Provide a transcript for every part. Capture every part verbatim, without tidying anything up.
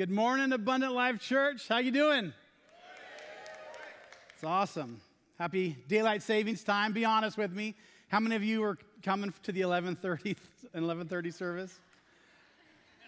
Good morning, Abundant Life Church. How you doing? It's awesome. Happy daylight savings time. Be honest with me. How many of you are coming to the eleven thirty service?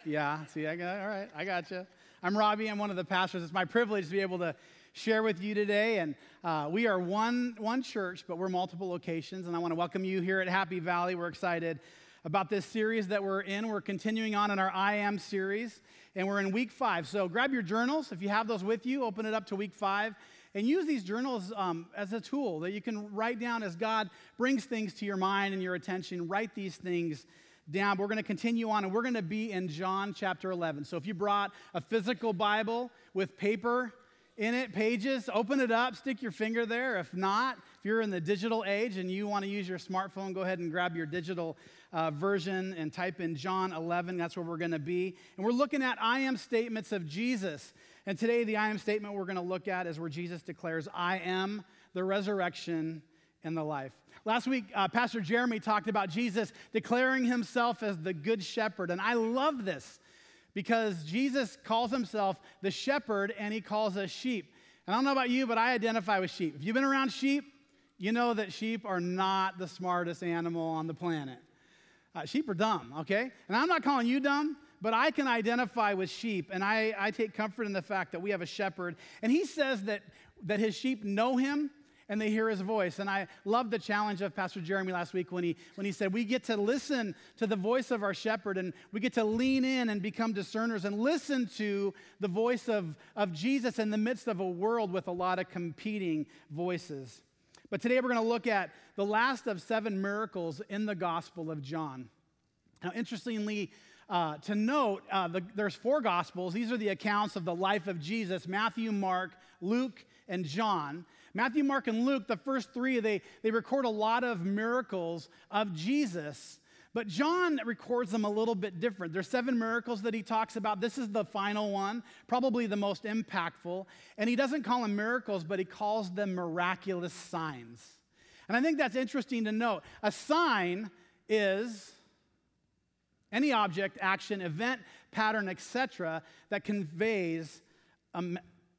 Yeah. See, I got all right. I got you. I'm Robbie. I'm one of the pastors. It's my privilege to be able to share with you today. And uh, we are one one church, but we're multiple locations. And I want to welcome you here at Happy Valley. We're excited about this series that we're in. We're continuing on in our I Am series, and we're in week five. So grab your journals. If you have those with you, open it up to week five, and use these journals um, as a tool that you can write down as God brings things to your mind and your attention. Write these things down. We're going to continue on, and we're going to be in John chapter eleven. So if you brought a physical Bible with paper in it, pages, open it up, stick your finger there. If not, if you're in the digital age and you want to use your smartphone, go ahead and grab your digital uh, version and type in John eleven. That's where we're going to be. And we're looking at I am statements of Jesus. And today, the I am statement we're going to look at is where Jesus declares, I am the resurrection and the life. Last week, uh, Pastor Jeremy talked about Jesus declaring himself as the good shepherd. And I love this, because Jesus calls himself the shepherd, and he calls us sheep. And I don't know about you, but I identify with sheep. If you've been around sheep, you know that sheep are not the smartest animal on the planet. Uh, sheep are dumb, okay? And I'm not calling you dumb, but I can identify with sheep, and I, I take comfort in the fact that we have a shepherd. And he says that, that his sheep know him, and they hear his voice. And I love the challenge of Pastor Jeremy last week when he when he said we get to listen to the voice of our shepherd, and we get to lean in and become discerners and listen to the voice of, of Jesus in the midst of a world with a lot of competing voices. But today we're going to look at the last of seven miracles in the Gospel of John. Now, interestingly, Uh, to note, uh, the, there's four Gospels. These are the accounts of the life of Jesus: Matthew, Mark, Luke, and John. Matthew, Mark, and Luke, the first three, they, they record a lot of miracles of Jesus, but John records them a little bit different. There's seven miracles that he talks about. This is the final one, probably the most impactful, and he doesn't call them miracles, but he calls them miraculous signs. And I think that's interesting to note. A sign is any object, action, event, pattern, et cetera, that conveys a,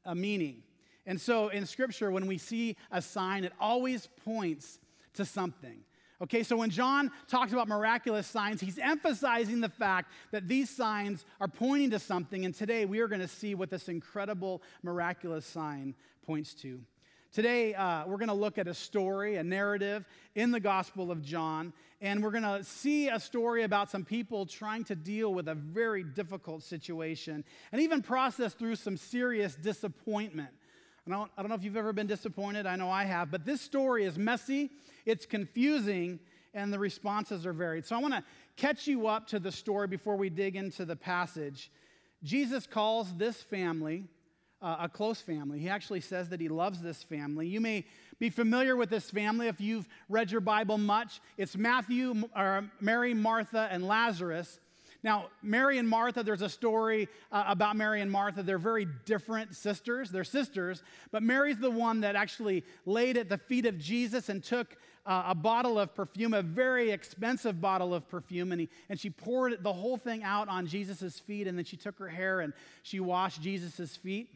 a meaning. And so in Scripture, when we see a sign, it always points to something. Okay, so when John talks about miraculous signs, he's emphasizing the fact that these signs are pointing to something. And today we are going to see what this incredible miraculous sign points to. Today, uh, we're going to look at a story, a narrative in the Gospel of John, and we're going to see a story about some people trying to deal with a very difficult situation and even process through some serious disappointment. I don't, I don't know if you've ever been disappointed. I know I have, but this story is messy, it's confusing, and the responses are varied. So I want to catch you up to the story before we dig into the passage. Jesus calls this family Uh, a close family. He actually says that he loves this family. You may be familiar with this family if you've read your Bible much. It's Matthew, or Mary, Martha, and Lazarus. Now, Mary and Martha, there's a story uh, about Mary and Martha. They're very different sisters. They're sisters, but Mary's the one that actually laid at the feet of Jesus and took uh, a bottle of perfume, a very expensive bottle of perfume, and, he, and she poured the whole thing out on Jesus' feet, and then she took her hair and she washed Jesus' feet.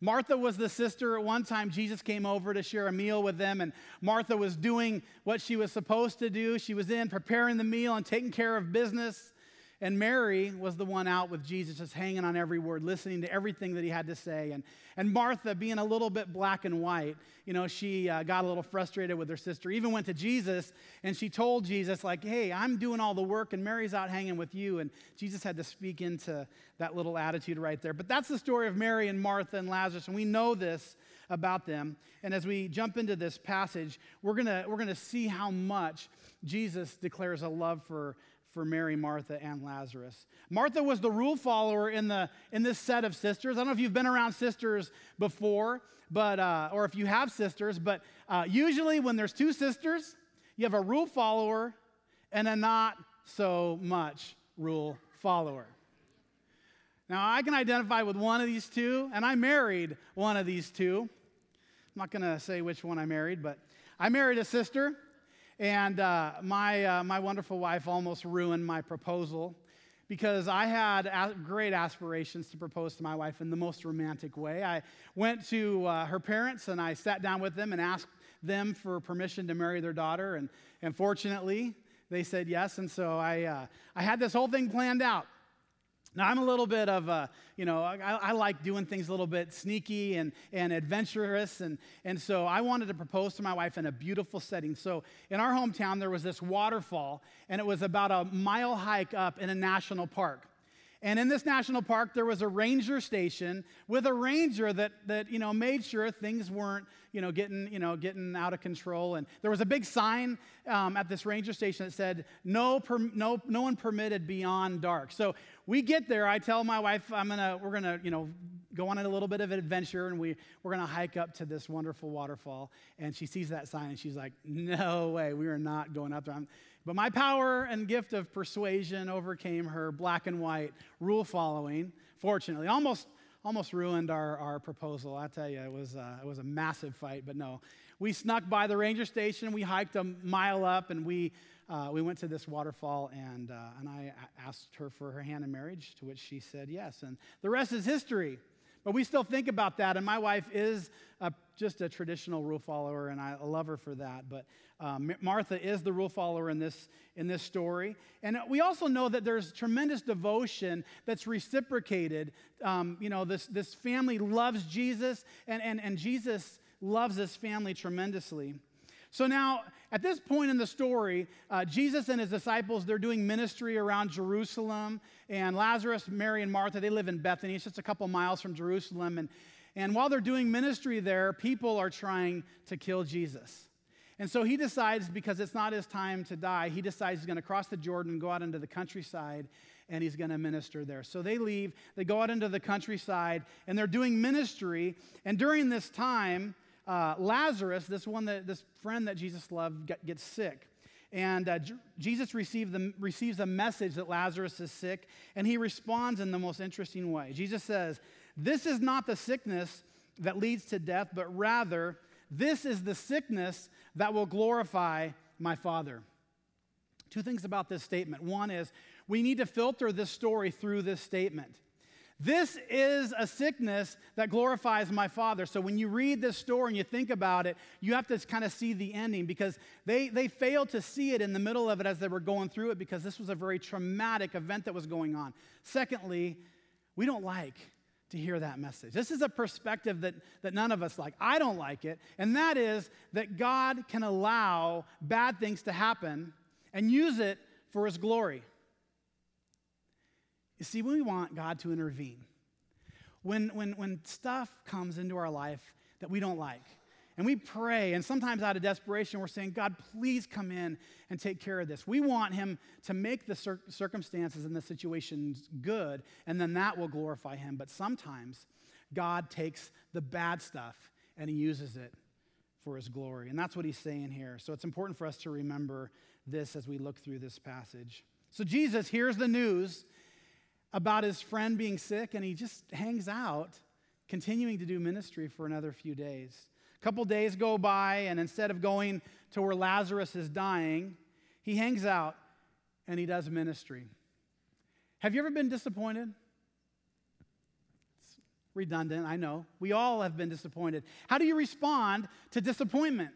Martha was the sister. At one time, Jesus came over to share a meal with them, and Martha was doing what she was supposed to do. She was in preparing the meal and taking care of business, and Mary was the one out with Jesus, just hanging on every word, listening to everything that he had to say. And, and Martha, being a little bit black and white, you know, she uh, got a little frustrated with her sister, even went to Jesus, and she told Jesus, like, hey, I'm doing all the work, and Mary's out hanging with you. And Jesus had to speak into that little attitude right there. But that's the story of Mary and Martha and Lazarus, and we know this about them. And as we jump into this passage, we're gonna we're gonna see how much Jesus declares a love for for Mary, Martha, and Lazarus. Martha was the rule follower in the in this set of sisters. I don't know if you've been around sisters before, but uh, or if you have sisters, but uh, usually when there's two sisters, you have a rule follower and a not so much rule follower. Now, I can identify with one of these two, and I married one of these two. I'm not going to say which one I married, but I married a sister. And uh, my uh, my wonderful wife almost ruined my proposal because I had a- great aspirations to propose to my wife in the most romantic way. I went to uh, her parents, and I sat down with them and asked them for permission to marry their daughter, and, and fortunately, they said yes, and so I uh, I had this whole thing planned out. Now, I'm a little bit of a, you know, I, I like doing things a little bit sneaky and, and adventurous, and, and so I wanted to propose to my wife in a beautiful setting. So in our hometown, there was this waterfall, and it was about a mile hike up in a national park. And in this national park, there was a ranger station with a ranger that, that you know, made sure things weren't, you know, getting, you know, getting out of control. And there was a big sign um, at this ranger station that said, no, per, no, no one permitted beyond dark. So we get there. I tell my wife, I'm gonna, we're gonna, you know, go on a little bit of an adventure, and we we're gonna hike up to this wonderful waterfall. And she sees that sign, and she's like, no way, we are not going up there. I'm, But my power and gift of persuasion overcame her black and white rule following, fortunately. Almost almost ruined our, our proposal. I tell you, it was, a, it was a massive fight, but no. We snuck by the ranger station. We hiked a mile up, and we uh, we went to this waterfall, and, uh, and I asked her for her hand in marriage, to which she said yes. And the rest is history. But we still think about that, and my wife is a, just a traditional rule follower, and I love her for that. But um, Martha is the rule follower in this in this story, and we also know that there's tremendous devotion that's reciprocated. Um, you know, this this family loves Jesus, and and and Jesus loves this family tremendously. So now, at this point in the story, uh, Jesus and his disciples, they're doing ministry around Jerusalem, and Lazarus, Mary, and Martha, they live in Bethany. It's just a couple miles from Jerusalem, and, and while they're doing ministry there, people are trying to kill Jesus. And so he decides, because it's not his time to die, he decides he's going to cross the Jordan, go out into the countryside, and he's going to minister there. So they leave, they go out into the countryside, and they're doing ministry, and during this time, Uh, Lazarus, this one that this friend that Jesus loved, get, gets sick, and uh, J- Jesus received the, receives a message that Lazarus is sick, and he responds in the most interesting way. Jesus says, "This is not the sickness that leads to death, but rather this is the sickness that will glorify my Father." Two things about this statement. One is we need to filter this story through this statement. This is a sickness that glorifies my Father. So when you read this story and you think about it, you have to kind of see the ending, because they, they failed to see it in the middle of it as they were going through it, because this was a very traumatic event that was going on. Secondly, we don't like to hear that message. This is a perspective that, that none of us like. I don't like it. And that is that God can allow bad things to happen and use it for his glory. You see, we want God to intervene. When, when, when stuff comes into our life that we don't like, and we pray, and sometimes out of desperation, we're saying, God, please come in and take care of this. We want him to make the cir- circumstances and the situations good, and then that will glorify him. But sometimes God takes the bad stuff and he uses it for his glory. And that's what he's saying here. So it's important for us to remember this as we look through this passage. So Jesus hears the news about his friend being sick, and he just hangs out, continuing to do ministry for another few days. A couple days go by, and instead of going to where Lazarus is dying, he hangs out and he does ministry. Have you ever been disappointed? It's redundant, I know. We all have been disappointed. How do you respond to disappointment?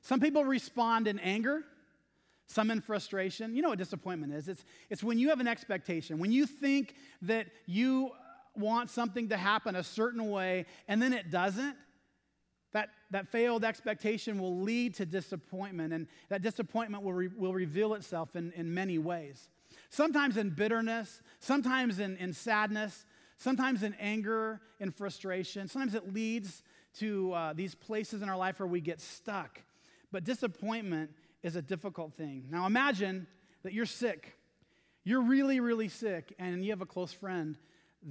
Some people respond in anger. Some in frustration. You know what disappointment is. It's, it's when you have an expectation, when you think that you want something to happen a certain way and then it doesn't. That, that failed expectation will lead to disappointment, and that disappointment will, re, will reveal itself in, in many ways. Sometimes in bitterness, sometimes in, in sadness, sometimes in anger and frustration. Sometimes it leads to uh, these places in our life where we get stuck. But disappointment is a difficult thing. Now imagine that you're sick. You're really, really sick, and you have a close friend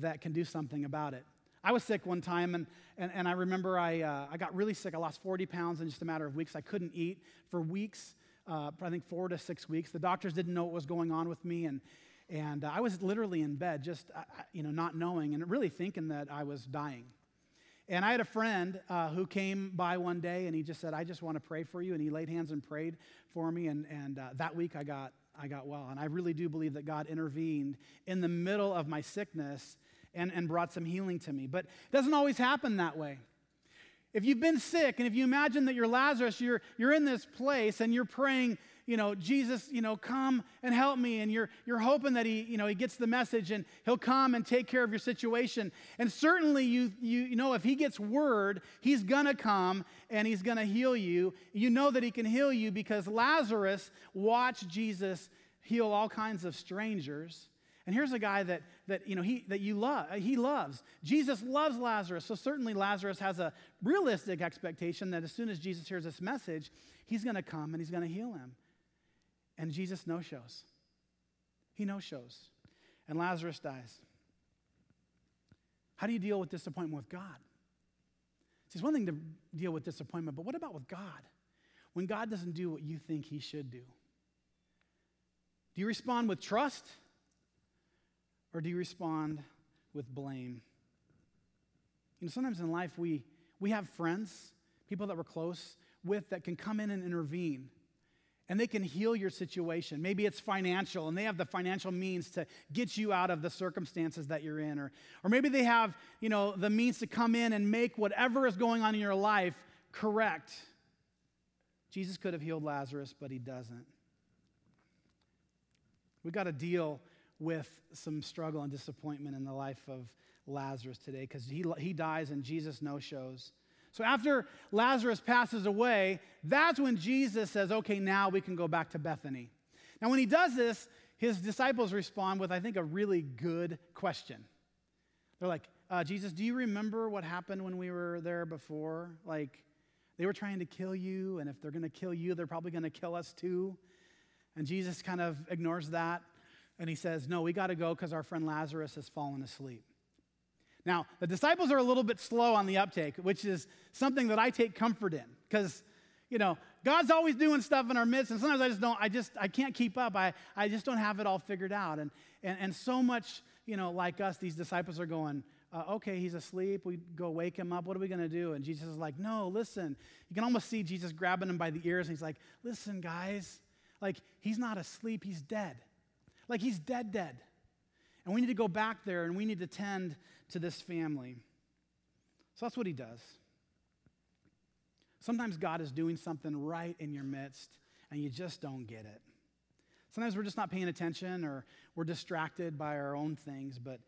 that can do something about it. I was sick one time, and and, and I remember I uh, I got really sick. I lost forty pounds in just a matter of weeks. I couldn't eat for weeks, uh, I think four to six weeks. The doctors didn't know what was going on with me, and and uh, I was literally in bed, just uh, you know, not knowing and really thinking that I was dying. And I had a friend uh, who came by one day, and he just said, I just want to pray for you. And he laid hands and prayed for me. And, and uh, that week I got I got well. And I really do believe that God intervened in the middle of my sickness and, and brought some healing to me. But it doesn't always happen that way. If you've been sick, and if you imagine that you're Lazarus, you're, you're in this place and you're praying, you know, Jesus, you know, come and help me. And you're you're hoping that he, you know, he gets the message and he'll come and take care of your situation. And certainly you you, you know, if he gets word, he's gonna come and he's gonna heal you. You know that he can heal you because Lazarus watched Jesus heal all kinds of strangers. And here's a guy that that you know he that you love he loves. Jesus loves Lazarus, so certainly Lazarus has a realistic expectation that as soon as Jesus hears this message, he's going to come and he's going to heal him. And Jesus no shows. He no shows, and Lazarus dies. How do you deal with disappointment with God? See, it's one thing to deal with disappointment, but what about with God? When God doesn't do what you think He should do, do you respond with trust? Or do you respond with blame? You know, sometimes in life we we have friends, people that we're close with that can come in and intervene. And they can heal your situation. Maybe it's financial, and they have the financial means to get you out of the circumstances that you're in. Or, or maybe they have, you know, the means to come in and make whatever is going on in your life correct. Jesus could have healed Lazarus, but he doesn't. We've got to deal with some struggle and disappointment in the life of Lazarus today because he he dies and Jesus no-shows. So after Lazarus passes away, that's when Jesus says, okay, now we can go back to Bethany. Now when he does this, his disciples respond with, I think, a really good question. They're like, uh, Jesus, do you remember what happened when we were there before? Like, they were trying to kill you, and if they're going to kill you, they're probably going to kill us too. And Jesus kind of ignores that. And he says, no, we got to go because our friend Lazarus has fallen asleep. Now, the disciples are a little bit slow on the uptake, which is something that I take comfort in because, you know, God's always doing stuff in our midst. And sometimes I just don't, I just, I can't keep up. I, I just don't have it all figured out. And, and, and so much, you know, like us, these disciples are going, uh, okay, he's asleep. We go wake him up. What are we going to do? And Jesus is like, no, listen. You can almost see Jesus grabbing him by the ears. And he's like, listen, guys, like he's not asleep. He's dead. Like he's dead, dead. And we need to go back there and we need to tend to this family. So that's what he does. Sometimes God is doing something right in your midst and you just don't get it. Sometimes we're just not paying attention or we're distracted by our own things, but,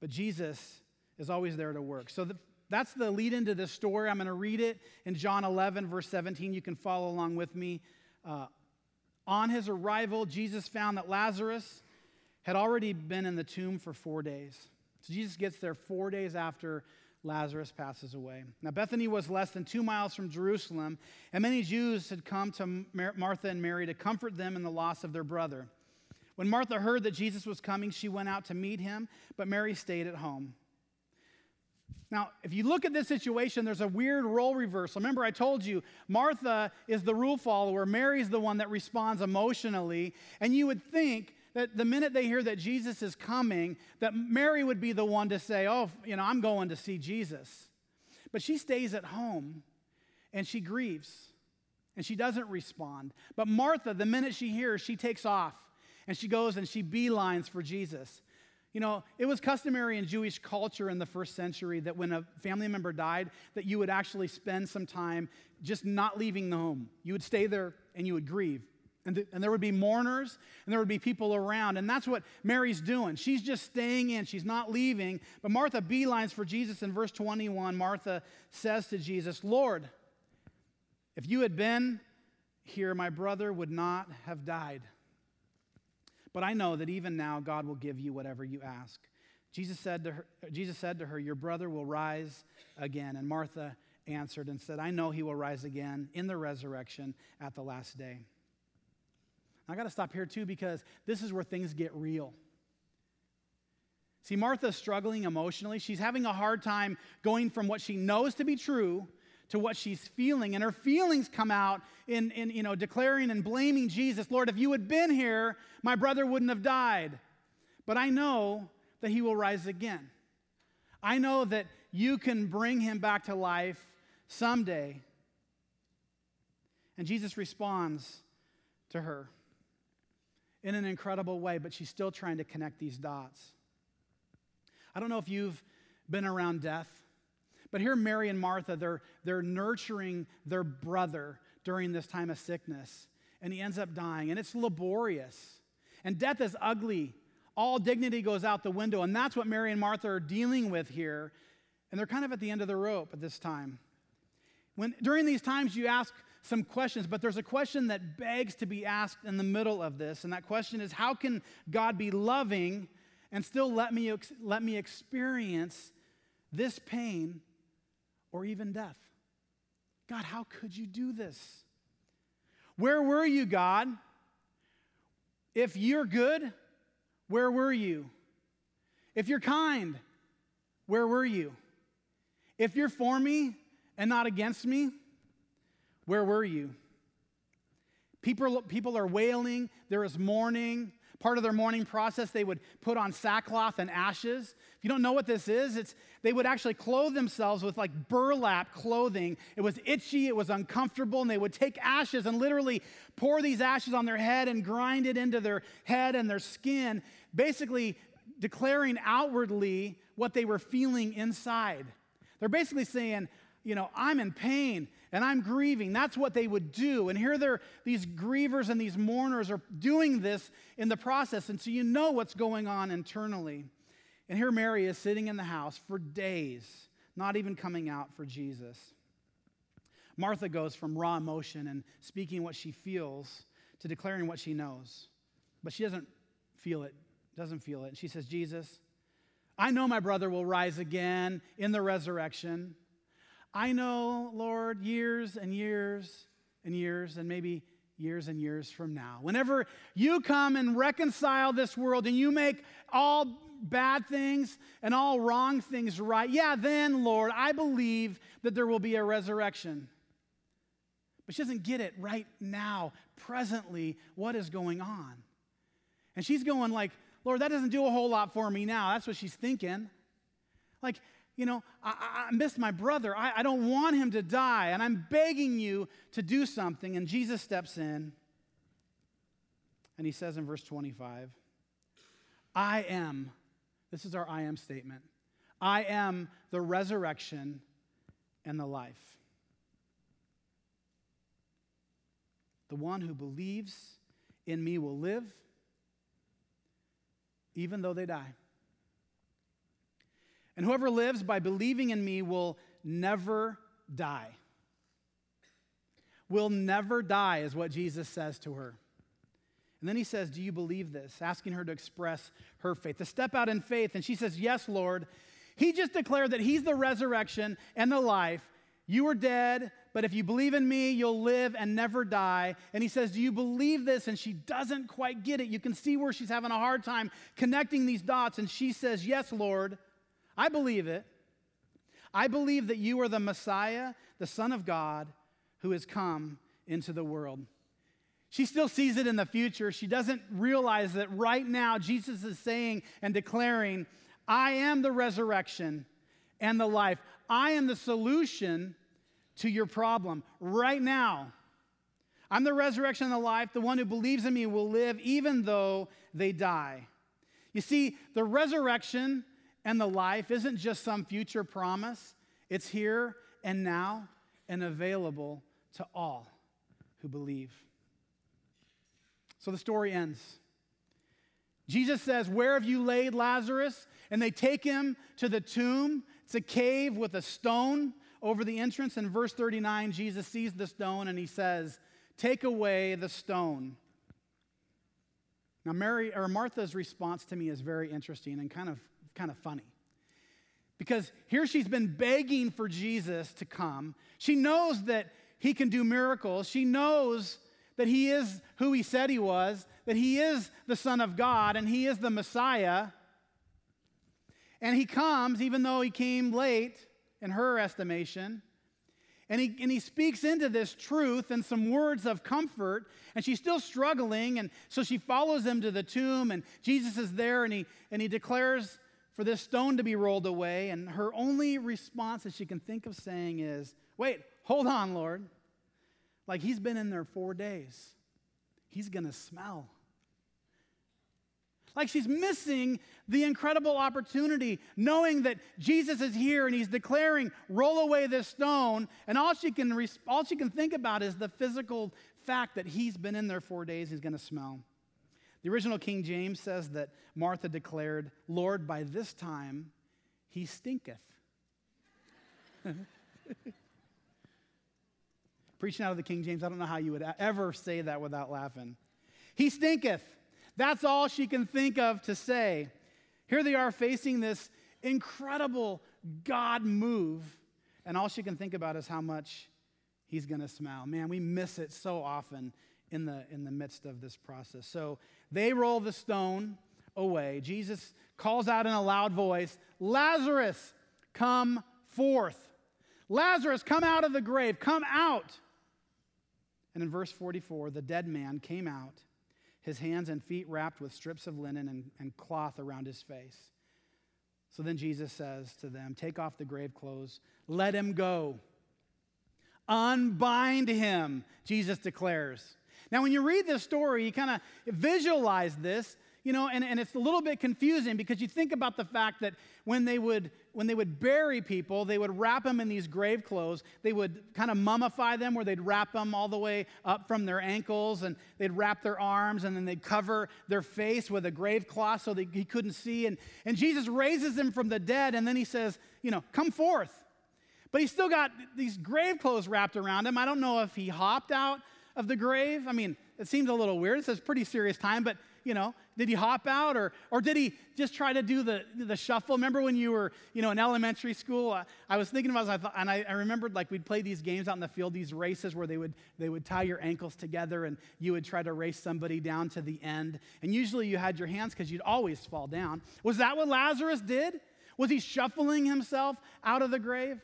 but Jesus is always there to work. So the, that's the lead into this story. I'm going to read it in John eleven, verse seventeen. You can follow along with me. Uh, on his arrival, Jesus found that Lazarus had already been in the tomb for four days. So Jesus gets there four days after Lazarus passes away. Now, Bethany was less than two miles from Jerusalem, and many Jews had come to Mar- Martha and Mary to comfort them in the loss of their brother. When Martha heard that Jesus was coming, she went out to meet him, but Mary stayed at home. Now, if you look at this situation, there's a weird role reversal. Remember, I told you, Martha is the rule follower. Mary's the one that responds emotionally. And you would think that the minute they hear that Jesus is coming, that Mary would be the one to say, oh, you know, I'm going to see Jesus. But she stays at home, and she grieves, and she doesn't respond. But Martha, the minute she hears, she takes off, and she goes and she beelines for Jesus. You know, it was customary in Jewish culture in the first century that when a family member died, that you would actually spend some time just not leaving the home. You would stay there and you would grieve. And, th- and there would be mourners and there would be people around. And that's what Mary's doing. She's just staying in. She's not leaving. But Martha beelines for Jesus. In verse twenty-one, Martha says to Jesus, Lord, if you had been here, my brother would not have died. But I know that even now God will give you whatever you ask. Jesus said to her, Jesus said to her, your brother will rise again. And Martha answered and said, I know he will rise again in the resurrection at the last day. I got to stop here too because this is where things get real. See, Martha's struggling emotionally. She's having a hard time going from what she knows to be true to what she's feeling. And her feelings come out in, in you know, declaring and blaming Jesus. Lord, if you had been here, my brother wouldn't have died. But I know that he will rise again. I know that you can bring him back to life someday. And Jesus responds to her in an incredible way, but she's still trying to connect these dots. I don't know if you've been around death, but here Mary and Martha, they're, they're nurturing their brother during this time of sickness, and he ends up dying, and it's laborious. And death is ugly. All dignity goes out the window, and that's what Mary and Martha are dealing with here, and they're kind of at the end of the rope at this time. When, during these times, you ask some questions, but there's a question that begs to be asked in the middle of this, and that question is, how can God be loving and still let me, let me experience this pain or even death? God, how could you do this? Where were you, God? If you're good, where were you? If you're kind, where were you? If you're for me and not against me, where were you? People, people are wailing. There is mourning. Part of their mourning process, they would put on sackcloth and ashes. If you don't know what this is, it's they would actually clothe themselves with like burlap clothing. It was itchy, it was uncomfortable, and they would take ashes and literally pour these ashes on their head and grind it into their head and their skin, basically declaring outwardly what they were feeling inside. They're basically saying, you know, I'm in pain and I'm grieving. That's what they would do. And here they're, these grievers and these mourners are doing this in the process. And so you know what's going on internally. And here Mary is sitting in the house for days, not even coming out for Jesus. Martha goes from raw emotion and speaking what she feels to declaring what she knows. But she doesn't feel it, doesn't feel it. And she says, Jesus, I know my brother will rise again in the resurrection. I know, Lord, years and years and years and maybe years and years from now. Whenever you come and reconcile this world and you make all bad things and all wrong things right, yeah, then, Lord, I believe that there will be a resurrection. But she doesn't get it right now, presently, what is going on. And she's going like, Lord, that doesn't do a whole lot for me now. That's what she's thinking. Like, you know, I, I miss my brother. I, I don't want him to die, and I'm begging you to do something. And Jesus steps in, and he says in verse twenty-five, I am, this is our I am statement, I am the resurrection and the life. The one who believes in me will live, even though they die. And whoever lives by believing in me will never die. Will never die is what Jesus says to her. And then he says, do you believe this? Asking her to express her faith, to step out in faith. And she says, yes, Lord. He just declared that he's the resurrection and the life. You were dead, but if you believe in me, you'll live and never die. And he says, do you believe this? And she doesn't quite get it. You can see where she's having a hard time connecting these dots. And she says, yes, Lord. I believe it. I believe that you are the Messiah, the Son of God, who has come into the world. She still sees it in the future. She doesn't realize that right now Jesus is saying and declaring, I am the resurrection and the life. I am the solution to your problem right now. I'm the resurrection and the life. The one who believes in me will live even though they die. You see, the resurrection and the life isn't just some future promise. It's here and now and available to all who believe. So the story ends. Jesus says, where have you laid Lazarus? And they take him to the tomb. It's a cave with a stone over the entrance. In verse thirty-nine, Jesus sees the stone and he says, take away the stone. Now Mary or Martha's response to me is very interesting and kind of kind of funny, because here she's been begging for Jesus to come. She knows that he can do miracles. She knows that he is who he said he was, that he is the Son of God and he is the Messiah. And he comes, even though he came late in her estimation, and he and he speaks into this truth and some words of comfort, and she's still struggling, and so she follows him to the tomb, and Jesus is there, and he and he declares for this stone to be rolled away, and her only response that she can think of saying is, wait, hold on, Lord. Like, he's been in there four days. He's going to smell. Like she's missing the incredible opportunity, knowing that Jesus is here and he's declaring, roll away this stone. And all she can res- all she can think about is the physical fact that he's been in there four days, he's going to smell. The original King James says that Martha declared, Lord, by this time he stinketh. Preaching out of the King James, I don't know how you would ever say that without laughing. He stinketh. That's all she can think of to say. Here they are facing this incredible God move, and all she can think about is how much he's going to smile. Man, we miss it so often in the, in the midst of this process. So they roll the stone away. Jesus calls out in a loud voice, Lazarus, come forth. Lazarus, come out of the grave. Come out. And in verse forty-four, the dead man came out, his hands and feet wrapped with strips of linen and, and cloth around his face. So then Jesus says to them, take off the grave clothes, let him go. Unbind him, Jesus declares. Now, when you read this story, you kind of visualize this, you know, and, and it's a little bit confusing because you think about the fact that when they would when they would bury people, they would wrap them in these grave clothes. They would kind of mummify them where they'd wrap them all the way up from their ankles, and they'd wrap their arms, and then they'd cover their face with a grave cloth so that he couldn't see. And, and Jesus raises him from the dead, and then he says, you know, come forth. But he's still got these grave clothes wrapped around him. I don't know if he hopped out of the grave. I mean, it seems a little weird. It says pretty serious time, but you know, did he hop out or or did he just try to do the the shuffle? Remember when you were, you know, in elementary school? I, I was thinking about this, and I, I remembered like we'd play these games out in the field, these races where they would they would tie your ankles together and you would try to race somebody down to the end. And usually you had your hands because you'd always fall down. Was that what Lazarus did? Was he shuffling himself out of the grave?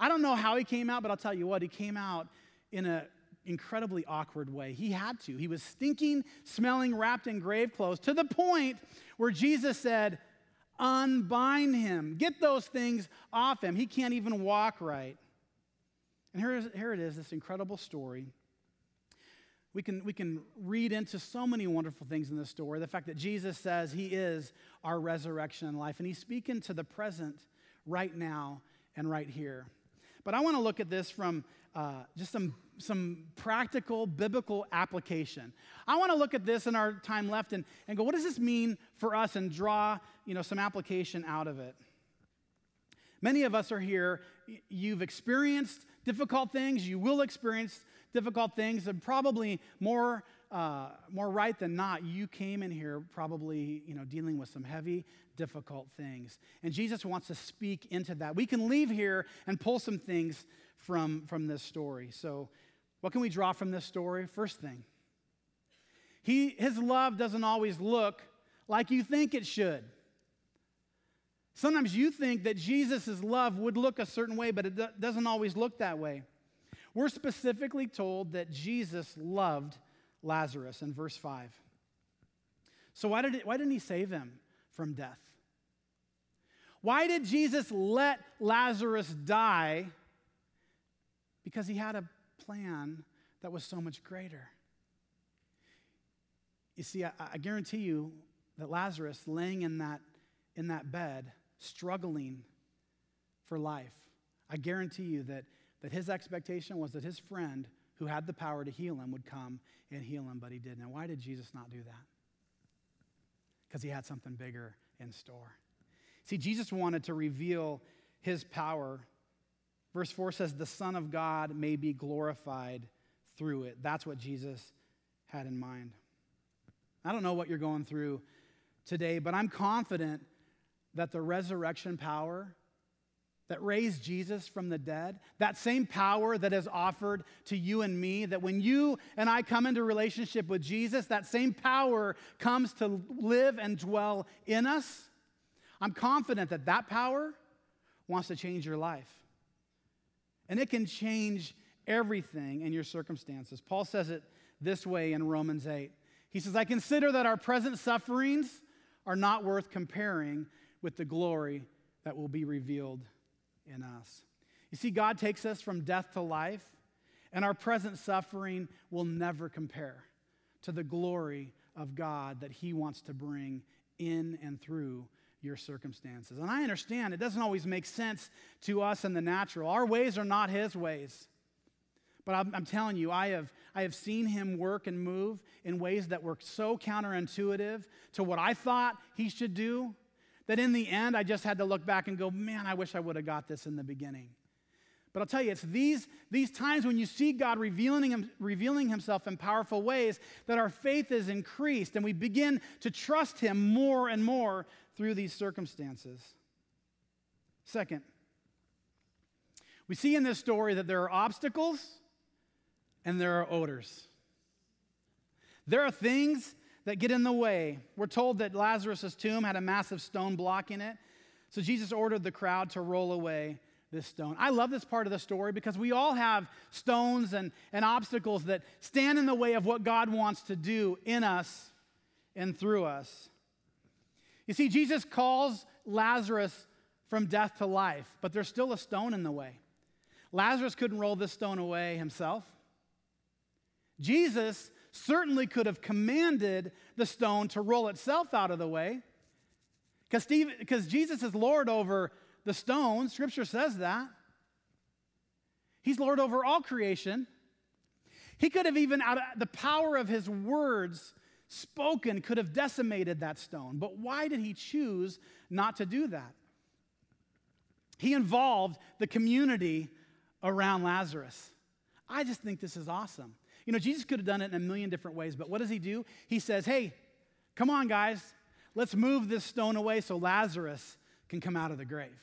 I don't know how he came out, but I'll tell you what, he came out in a incredibly awkward way. He had to. He was stinking, smelling, wrapped in grave clothes to the point where Jesus said, unbind him. Get those things off him. He can't even walk right. And here, is, here it is, this incredible story. We can, we can read into so many wonderful things in this story. The fact that Jesus says he is our resurrection and life, and he's speaking to the present right now and right here. But I want to look at this from uh, just some some practical, biblical application. I want to look at this in our time left and, and go, what does this mean for us, and draw, you know, some application out of it. Many of us are here, you've experienced difficult things, you will experience difficult things, and probably more uh, more right than not, you came in here probably, you know, dealing with some heavy, difficult things. And Jesus wants to speak into that. We can leave here and pull some things from, from this story. So what can we draw from this story? First thing, he, his love doesn't always look like you think it should. Sometimes you think that Jesus' love would look a certain way, but it doesn't always look that way. We're specifically told that Jesus loved Lazarus in verse five. So why, did it, why didn't he save him from death? Why did Jesus let Lazarus die? Because he had a plan that was so much greater. You see, I, I guarantee you that Lazarus laying in that, in that bed, struggling for life, I guarantee you that, that his expectation was that his friend who had the power to heal him would come and heal him, but he didn't. Now, why did Jesus not do that? Because he had something bigger in store. See, Jesus wanted to reveal his power. Verse four says, the Son of God may be glorified through it. That's what Jesus had in mind. I don't know what you're going through today, but I'm confident that the resurrection power that raised Jesus from the dead, that same power that is offered to you and me, that when you and I come into relationship with Jesus, that same power comes to live and dwell in us. I'm confident that that power wants to change your life. And it can change everything in your circumstances. Paul says it this way in Romans eight. He says, I consider that our present sufferings are not worth comparing with the glory that will be revealed in us. You see, God takes us from death to life, and our present suffering will never compare to the glory of God that he wants to bring in and through your circumstances. And I understand it doesn't always make sense to us in the natural. Our ways are not his ways. But I'm, I'm telling you, I have, I have seen him work and move in ways that were so counterintuitive to what I thought he should do, that in the end, I just had to look back and go, man, I wish I would have got this in the beginning. But I'll tell you, it's these, these times when you see God revealing, him, revealing himself in powerful ways that our faith is increased and we begin to trust him more and more through these circumstances. Second, we see in this story that there are obstacles and there are odors. There are things that get in the way. We're told that Lazarus' tomb had a massive stone block in it, so Jesus ordered the crowd to roll away this stone. I love this part of the story because we all have stones and, and obstacles that stand in the way of what God wants to do in us and through us. You see, Jesus calls Lazarus from death to life, but there's still a stone in the way. Lazarus couldn't roll this stone away himself. Jesus certainly could have commanded the stone to roll itself out of the way, because Jesus is Lord over the stone. Scripture says that. He's Lord over all creation. He could have even, out of the power of his words spoken, could have decimated that stone. But why did he choose not to do that? He involved the community around Lazarus. I just think this is awesome. You know, Jesus could have done it in a million different ways, but what does he do? He says, hey, come on, guys. Let's move this stone away so Lazarus can come out of the grave.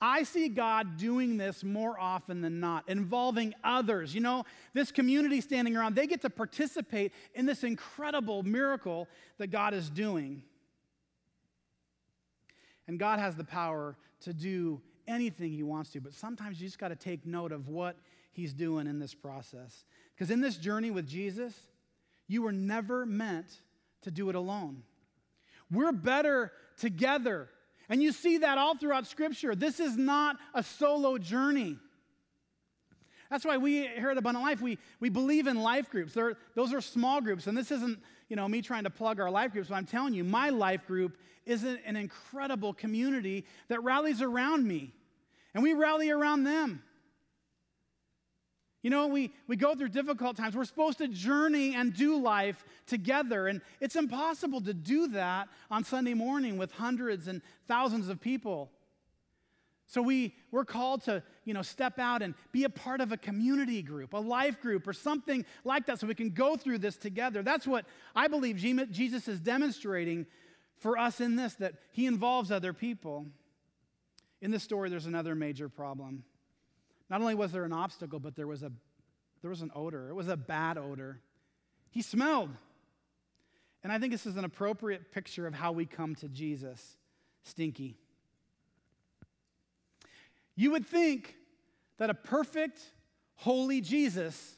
I see God doing this more often than not, involving others. You know, this community standing around, they get to participate in this incredible miracle that God is doing. And God has the power to do anything he wants to, but sometimes you just got to take note of what he's doing in this process. Because in this journey with Jesus, you were never meant to do it alone. We're better together. And you see that all throughout Scripture. This is not a solo journey. That's why we here at Abundant Life, we, we believe in life groups. They're, those are small groups. And this isn't, you know, me trying to plug our life groups, but I'm telling you, my life group is an, an incredible community that rallies around me. And we rally around them. You know, we, we go through difficult times. We're supposed to journey and do life together. And it's impossible to do that on Sunday morning with hundreds and thousands of people. So we, we're called to, you know, step out and be a part of a community group, a life group, or something like that so we can go through this together. That's what I believe Jesus is demonstrating for us in this, that he involves other people. In this story, there's another major problem. Not only was there an obstacle, but there was a there was an odor. It was a bad odor. He smelled. And I think this is an appropriate picture of how we come to Jesus, stinky. You would think that a perfect, holy Jesus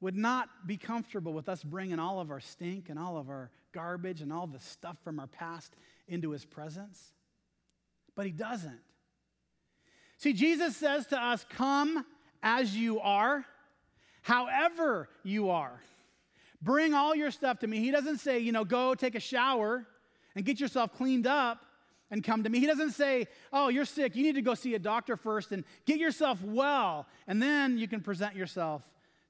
would not be comfortable with us bringing all of our stink and all of our garbage and all the stuff from our past into his presence. But he doesn't. See, Jesus says to us, come as you are, however you are. Bring all your stuff to me. He doesn't say, you know, go take a shower and get yourself cleaned up and come to me. He doesn't say, oh, you're sick. You need to go see a doctor first and get yourself well, and then you can present yourself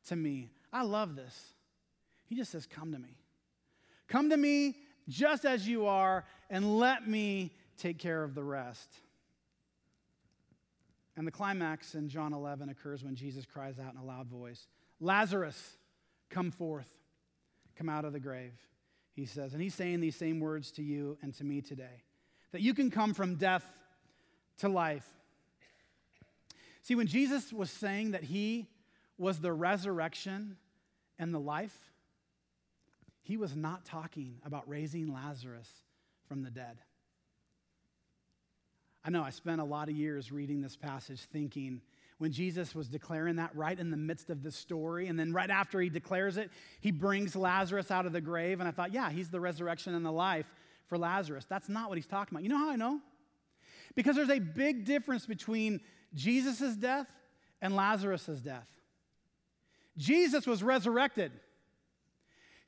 to me. I love this. He just says, come to me. Come to me just as you are, and let me take care of the rest. And the climax in John eleven occurs when Jesus cries out in a loud voice, Lazarus, come forth, come out of the grave, he says. And he's saying these same words to you and to me today, that you can come from death to life. See, when Jesus was saying that he was the resurrection and the life, he was not talking about raising Lazarus from the dead. I know I spent a lot of years reading this passage thinking when Jesus was declaring that right in the midst of this story, and then right after he declares it, he brings Lazarus out of the grave. And I thought, yeah, he's the resurrection and the life for Lazarus. That's not what he's talking about. You know how I know? Because there's a big difference between Jesus' death and Lazarus' death. Jesus was resurrected.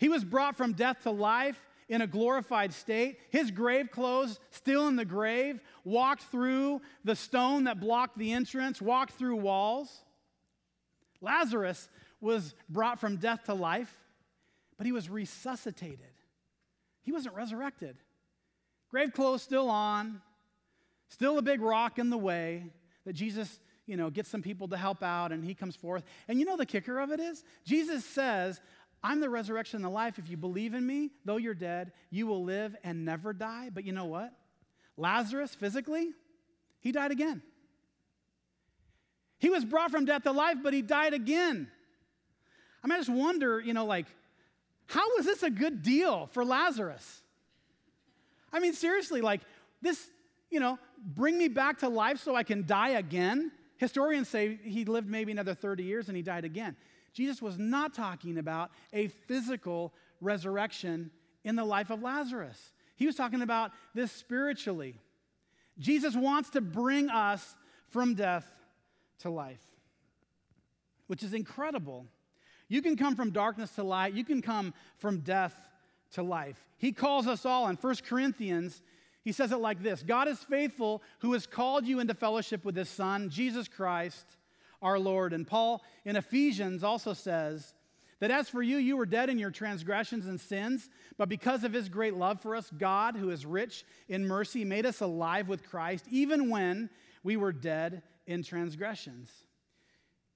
He was brought from death to life in a glorified state. His grave clothes still in the grave, walked through the stone that blocked the entrance, walked through walls. Lazarus was brought from death to life, but he was resuscitated. He wasn't resurrected. Grave clothes still on, still a big rock in the way that Jesus, you know, gets some people to help out, and he comes forth. And you know the kicker of it is? Jesus says, I'm the resurrection and the life. If you believe in me, though you're dead, you will live and never die. But you know what? Lazarus, physically, he died again. He was brought from death to life, but he died again. I mean, I just wonder, you know, like, how was this a good deal for Lazarus? I mean, seriously, like, this, you know, bring me back to life so I can die again? Historians say he lived maybe another thirty years and he died again. Jesus was not talking about a physical resurrection in the life of Lazarus. He was talking about this spiritually. Jesus wants to bring us from death to life, which is incredible. You can come from darkness to light. You can come from death to life. He calls us all in First Corinthians. He says it like this: God is faithful, who has called you into fellowship with his Son, Jesus Christ, our Lord. And Paul in Ephesians also says that as for you, you were dead in your transgressions and sins, but because of his great love for us, God, who is rich in mercy, made us alive with Christ, even when we were dead in transgressions.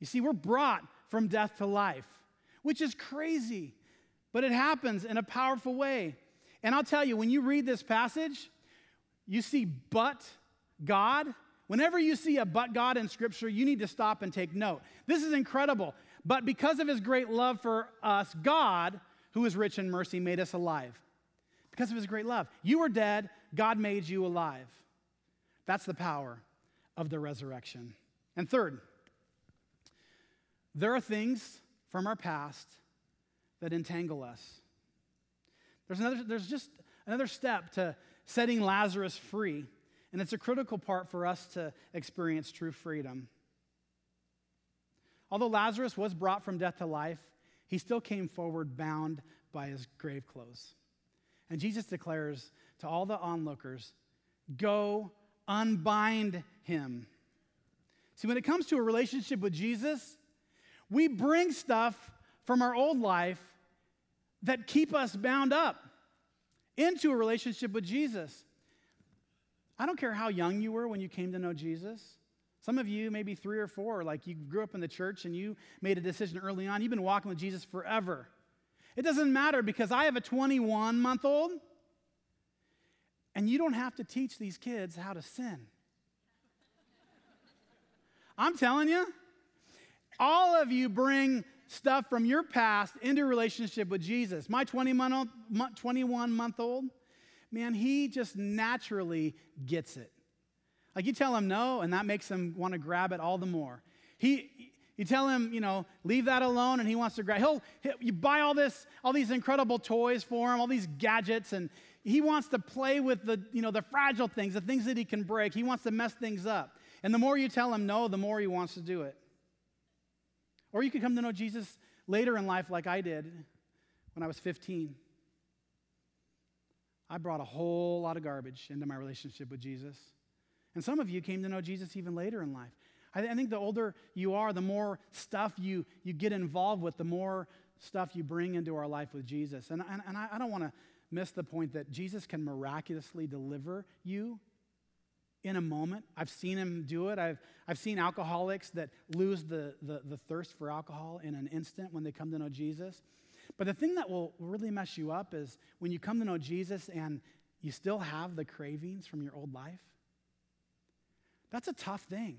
You see, we're brought from death to life, which is crazy, but it happens in a powerful way. And I'll tell you, when you read this passage, you see but God. Whenever you see a but God in Scripture, you need to stop and take note. This is incredible. But because of his great love for us, God, who is rich in mercy, made us alive. Because of his great love. You were dead. God made you alive. That's the power of the resurrection. And third, there are things from our past that entangle us. There's another. There's just another step to setting Lazarus free. And it's a critical part for us to experience true freedom. Although Lazarus was brought from death to life, he still came forward bound by his grave clothes. And Jesus declares to all the onlookers, go unbind him. See, when it comes to a relationship with Jesus, we bring stuff from our old life that keep us bound up into a relationship with Jesus. I don't care how young you were when you came to know Jesus. Some of you, maybe three or four, like you grew up in the church and you made a decision early on. You've been walking with Jesus forever. It doesn't matter, because I have a twenty-one-month-old, and you don't have to teach these kids how to sin. I'm telling you, all of you bring stuff from your past into relationship with Jesus. My twenty-one-month-old, man, he just naturally gets it. Like, you tell him no, and that makes him want to grab it all the more. He, you tell him, you know, leave that alone, and he wants to grab. He'll, you buy all this, all these incredible toys for him, all these gadgets, and he wants to play with the, you know, the fragile things, the things that he can break. He wants to mess things up. And the more you tell him no, the more he wants to do it. Or you could come to know Jesus later in life, like I did when I was fifteen. I brought a whole lot of garbage into my relationship with Jesus. And some of you came to know Jesus even later in life. I, th- I think the older you are, the more stuff you, you get involved with, the more stuff you bring into our life with Jesus. And, and, and I, I don't want to miss the point that Jesus can miraculously deliver you in a moment. I've seen him do it. I've, I've seen alcoholics that lose the, the, the thirst for alcohol in an instant when they come to know Jesus. But the thing that will really mess you up is when you come to know Jesus and you still have the cravings from your old life. That's a tough thing.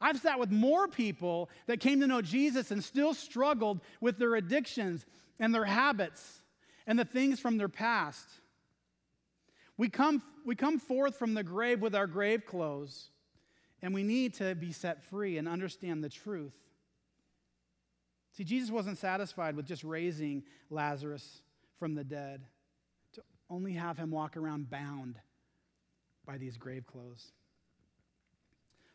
I've sat with more people that came to know Jesus and still struggled with their addictions and their habits and the things from their past. We come, we come forth from the grave with our grave clothes, and we need to be set free and understand the truth. See, Jesus wasn't satisfied with just raising Lazarus from the dead, to only have him walk around bound by these grave clothes.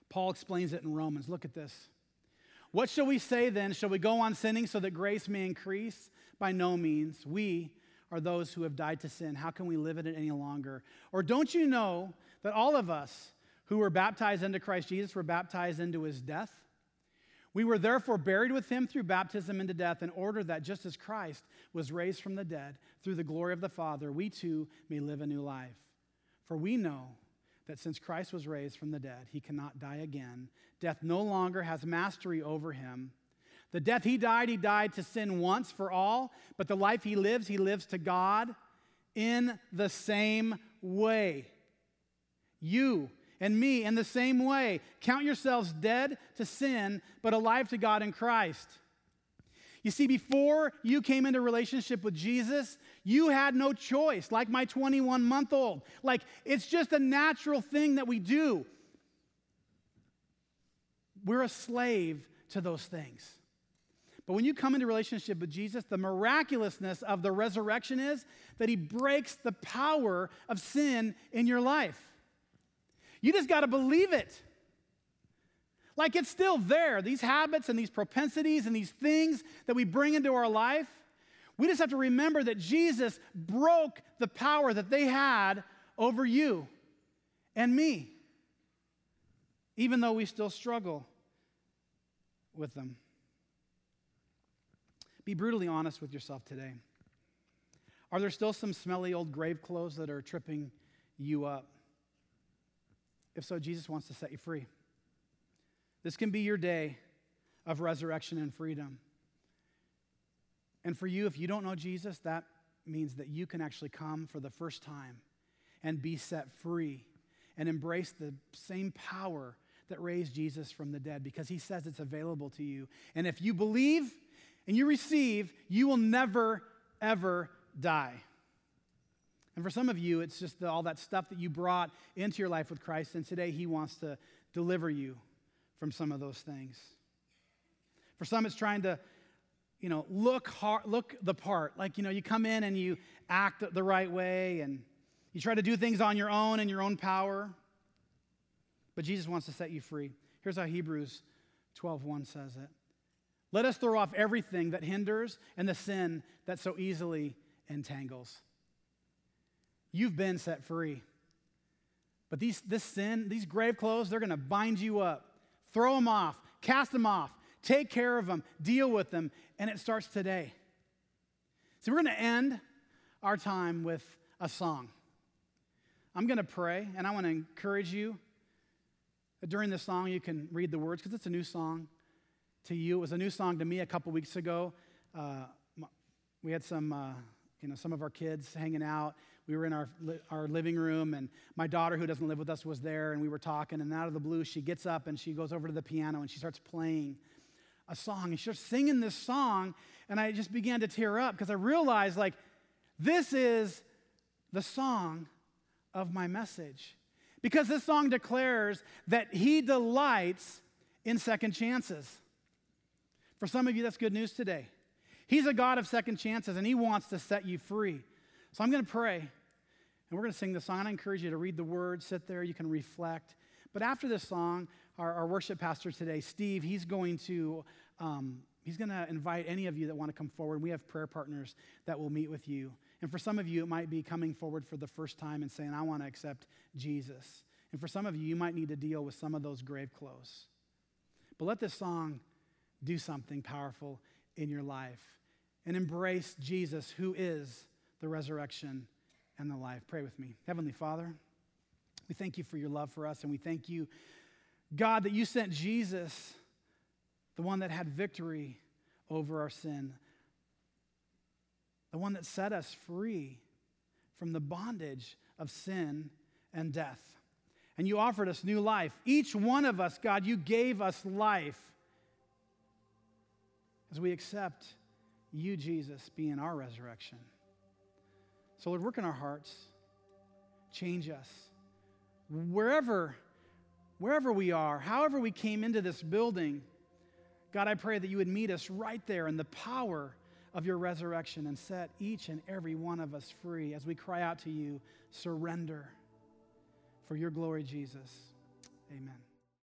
Paul explains it in Romans. Look at this. What shall we say then? Shall we go on sinning so that grace may increase? By no means. We are those who have died to sin. How can we live in it any longer? Or don't you know that all of us who were baptized into Christ Jesus were baptized into his death? We were therefore buried with him through baptism into death, in order that just as Christ was raised from the dead through the glory of the Father, we too may live a new life. For we know that since Christ was raised from the dead, he cannot die again. Death no longer has mastery over him. The death he died, he died to sin once for all, but the life he lives, he lives to God. In the same way, you and me, in the same way, count yourselves dead to sin, but alive to God in Christ. You see, before you came into relationship with Jesus, you had no choice, like my twenty-one-month-old. Like, it's just a natural thing that we do. We're a slave to those things. But when you come into relationship with Jesus, the miraculousness of the resurrection is that he breaks the power of sin in your life. You just got to believe it. Like, it's still there. These habits and these propensities and these things that we bring into our life, we just have to remember that Jesus broke the power that they had over you and me, even though we still struggle with them. Be brutally honest with yourself today. Are there still some smelly old grave clothes that are tripping you up? If so, Jesus wants to set you free. This can be your day of resurrection and freedom. And for you, if you don't know Jesus, that means that you can actually come for the first time and be set free and embrace the same power that raised Jesus from the dead, because he says it's available to you. And if you believe and you receive, you will never, ever die. And for some of you, it's just the, all that stuff that you brought into your life with Christ, and today he wants to deliver you from some of those things. For some, it's trying to, you know, look hard, look the part. Like, you know, you come in and you act the right way, and you try to do things on your own in your own power. But Jesus wants to set you free. Here's how Hebrews twelve one says it. Let us throw off everything that hinders and the sin that so easily entangles. You've been set free. But these, this sin, these grave clothes, they're going to bind you up. Throw them off. Cast them off. Take care of them. Deal with them. And it starts today. So we're going to end our time with a song. I'm going to pray, and I want to encourage you that during this song you can read the words, because it's a new song to you. It was a new song to me a couple weeks ago. Uh, we had some... Uh, You know, some of our kids hanging out. We were in our our living room, and my daughter, who doesn't live with us, was there, and we were talking, and out of the blue, she gets up, and she goes over to the piano, and she starts playing a song, and she starts singing this song, and I just began to tear up, because I realized, like, this is the song of my message, because this song declares that he delights in second chances. For some of you, that's good news today. He's a God of second chances, and he wants to set you free. So I'm going to pray, and we're going to sing the song. I encourage you to read the words, sit there, you can reflect. But after this song, our, our worship pastor today, Steve, he's going to um, he's going to invite any of you that want to come forward. We have prayer partners that will meet with you. And for some of you, it might be coming forward for the first time and saying, I want to accept Jesus. And for some of you, you might need to deal with some of those grave clothes. But let this song do something powerful in your life. And embrace Jesus, who is the resurrection and the life. Pray with me. Heavenly Father, we thank you for your love for us, and we thank you, God, that you sent Jesus, the one that had victory over our sin, the one that set us free from the bondage of sin and death. And you offered us new life. Each one of us, God, you gave us life as we accept you, Jesus, be in our resurrection. So, Lord, work in our hearts. Change us. Wherever, wherever we are, however we came into this building, God, I pray that you would meet us right there in the power of your resurrection and set each and every one of us free as we cry out to you, surrender for your glory, Jesus. Amen.